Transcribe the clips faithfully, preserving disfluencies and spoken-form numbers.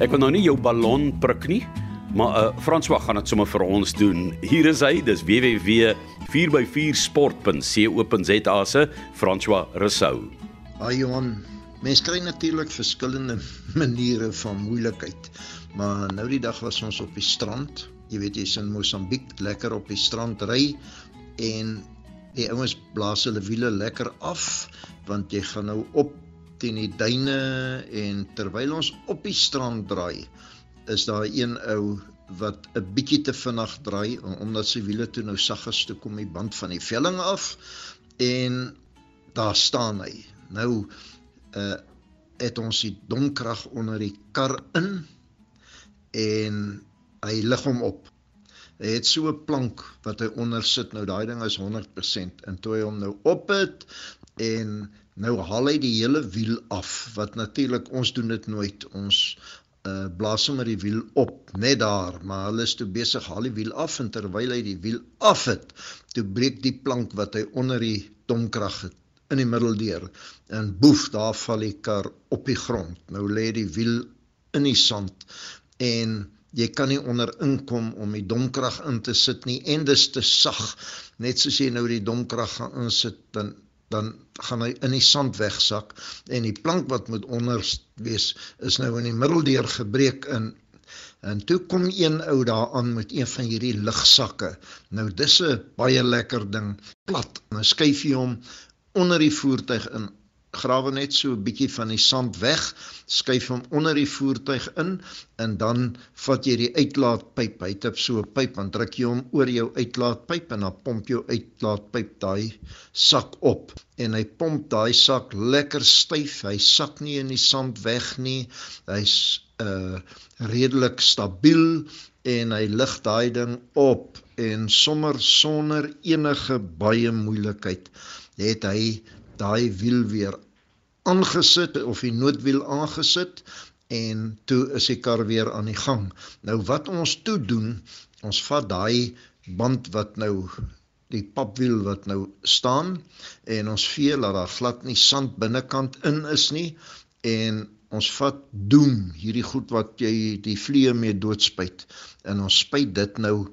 Ek wil nou nie jou ballon prik nie, maar uh, François gaan dit sommer vir ons doen. Hier is hy, dis w w w punt vier by vier sport punt co punt z a se François Rousseau. Hi Johan, mens kry natuurlik verskillende maniere van moeilikheid, maar nou die dag was ons op die strand, jy weet jy's in Mozambik, lekker op die strand ry en die ouens blaas hulle wiele lekker af, want jy gaan nou op in die duine en terwyl ons op die strand draai, is daar een ou wat 'n bietjie te vinnig draai, omdat sy wiele toe nou sag is, toe kom die band van die velling af, en daar staan hy. Nou uh, het ons die domkrag onder die kar in, en hy lig hom op. Hy het so 'n plank wat hy onder sit, nou daai ding is honderd persent, en toe hy hom nou op het, en nou haal hy die hele wiel af, wat natuurlik, ons doen dit nooit, ons uh, blaas hom die wiel op, net daar, maar hulle is toe besig, haal die wiel af, en terwyl hy die wiel af het, toe breek die plank wat hy onder die domkrag het, in die middel deur, en boef, daar val die kar op die grond, nou lê die wiel in die sand, en jy kan nie onder inkom om die domkrag in te sit nie, en dis te sag, net soos jy nou die domkrag gaan insit, dan dan gaan hy in die sand wegsak, en die plank wat moet onder wees, is nou in die middeldeur gebreek, en, en toe kom een ou daar aan met een van hierdie ligsakke, nou dis 'n baie lekker ding, plat, nou skuif jy hom onder die voertuig in, grawe net so 'n bietjie van die sand weg, skuif hom onder die voertuig in, en dan vat jy die uitlaatpyp, hy het so 'n pyp, dan druk jy hom oor jou uitlaatpyp, en dan pomp jou uitlaatpyp daai sak op, en hy pomp daai sak lekker styf, hy sak nie in die sand weg nie, hy's uh, redelik stabiel, en hy lig daai ding op, en sommer sonder enige baie moeilikheid, het hy daai wiel weer aangesit, of die noodwiel aangesit, en toe is die kar weer aan die gang. Nou wat ons toe doen, ons vat daai band wat nou, die papwiel wat nou staan, en ons vee, laat daar glad nie sand binnekant in is nie, en ons vat doem, hierdie goed wat jy die vliee mee doodspuit, en ons spuit dit nou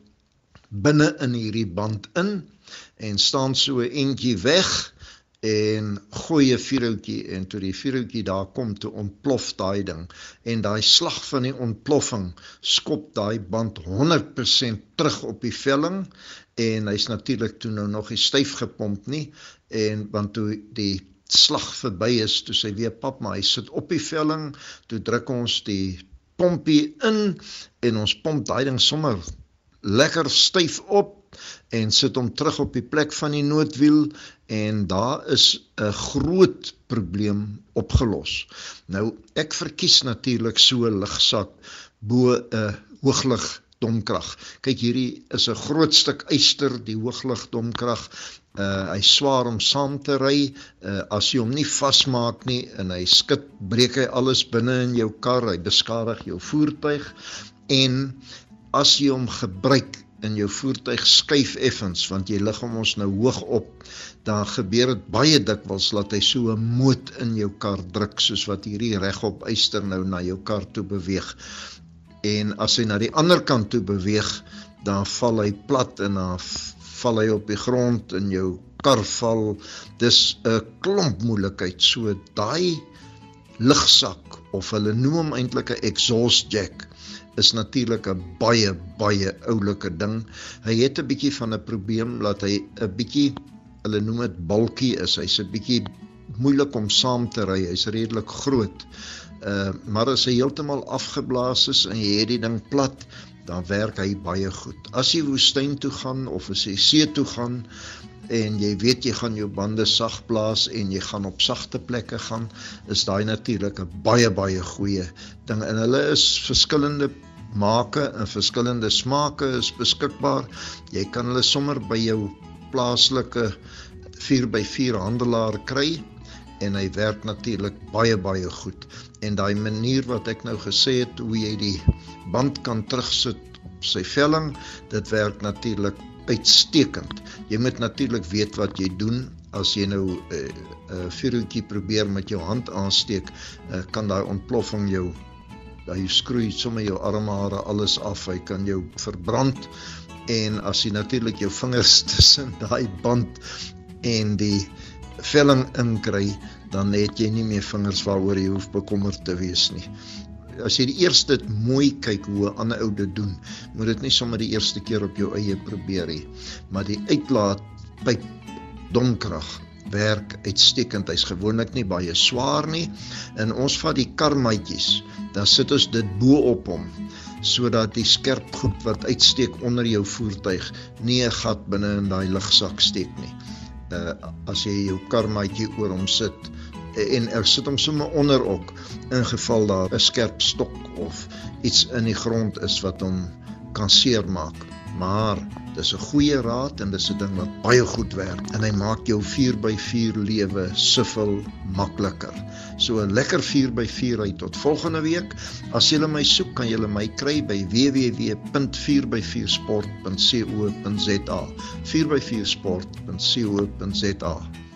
binne in hierdie band in, en staan so 'n entjie weg, en gooi 'n vuurhoutjie, en toe die vuurhoutjie daar kom, toe ontplof daai ding, en daai slag van die ontploffing, skop daai band honderd persent terug op die velling, en hy's natuurlik toe nou nog nie styf gepomp nie, en want toe die slag verby is, toe sy weer pap, maar hy sit op die velling, toe druk ons die pompie in, en ons pomp daai ding sommer lekker styf op, en sit hom terug op die plek van die noodwiel, en daar is 'n groot probleem opgelos. Nou, ek verkies natuurlik so 'n ligsak bo 'n hooglig domkrag. Kyk, hierdie is 'n groot stuk yster, die hooglig domkrag, uh, hy swaar om saam te ry, uh, as jy hom nie vasmaak nie, en hy skit, breek hy alles binne in jou kar, hy beskadig jou voertuig, en as jy hom gebruik, in jou voertuig skuif effens, want jy lig hom ons nou hoog op, dan gebeur het baie dikwels, laat hy so 'n moot in jou kar druk, soos wat hierdie regop yster nou na jou kar toe beweeg, en as hy na die ander kant toe beweeg, dan val hy plat, en dan val hy op die grond, en jou kar val, dis 'n klomp moeilikheid, so daai ligsak, of hulle noem hom eintlik 'n exhaust jack, is natuurlik 'n baie, baie oulike ding. Hy het 'n bietjie van 'n probleem, laat hy 'n bietjie, hulle noem dit balkie is, hy's 'n bietjie moeilik om saam te ry, hy's redelik groot, uh, maar as hy heeltemal afgeblaas is, en jy het die ding plat, dan werk hy baie goed. As jy woestyn toe gaan, of as jy see toe gaan, en jy weet, jy gaan jou bande sag blaas, en jy gaan op sagte plekke gaan, is daai natuurlik 'n baie, baie goeie ding, en hulle is verskillende make, en verskillende smake is beskikbaar, jy kan hulle sommer by jou plaaslike vier by vier handelaar kry, en hy werk natuurlik baie, baie goed, en daai manier wat ek nou gesê het, hoe jy die band kan terugsit op sy velling, dit werk natuurlik uitstekend. Jy moet natuurlik weet wat jy doen, as jy nou 'n uh, uh, vuurhoutjie probeer met jou hand aansteek, uh, kan daai ontploffing jou Hy skroei sommer jou armhare alles af, hy kan jou verbrand, en as jy natuurlik jou vingers tussen daai band en die velling inkry, dan het jy nie meer vingers waaroor jy hoef bekommerd te wees nie. As jy die eerste mooi kyk hoe 'n ander ou dit doen, moet dit nie sommer die eerste keer op jou eie probeer hê, maar die uitlaat by domkrag werk uitstekend. Hy's gewoonlik nie baie swaar nie, en ons vat die karmaatjies, dan sit ons dit bo op hom, sodat die skerp goed wat uitsteek onder jou voertuig nie 'n gat binne in daai lugsak steek nie. Uh, as jy jou karmaatjie oor hom sit, en ek sit hom sommer onder ook, in geval daar 'n skerp stok of iets in die grond is wat hom kan seermaak. Maar dis 'n goeie raad en dis 'n ding wat baie goed werk en hy maak jou vier by vier lewe soveel makliker. So 'n lekker vier by vier uit tot volgende week. As julle my soek, kan julle my kry by w w w punt vier by vier sport punt co punt za. vier by vier sport punt co punt za.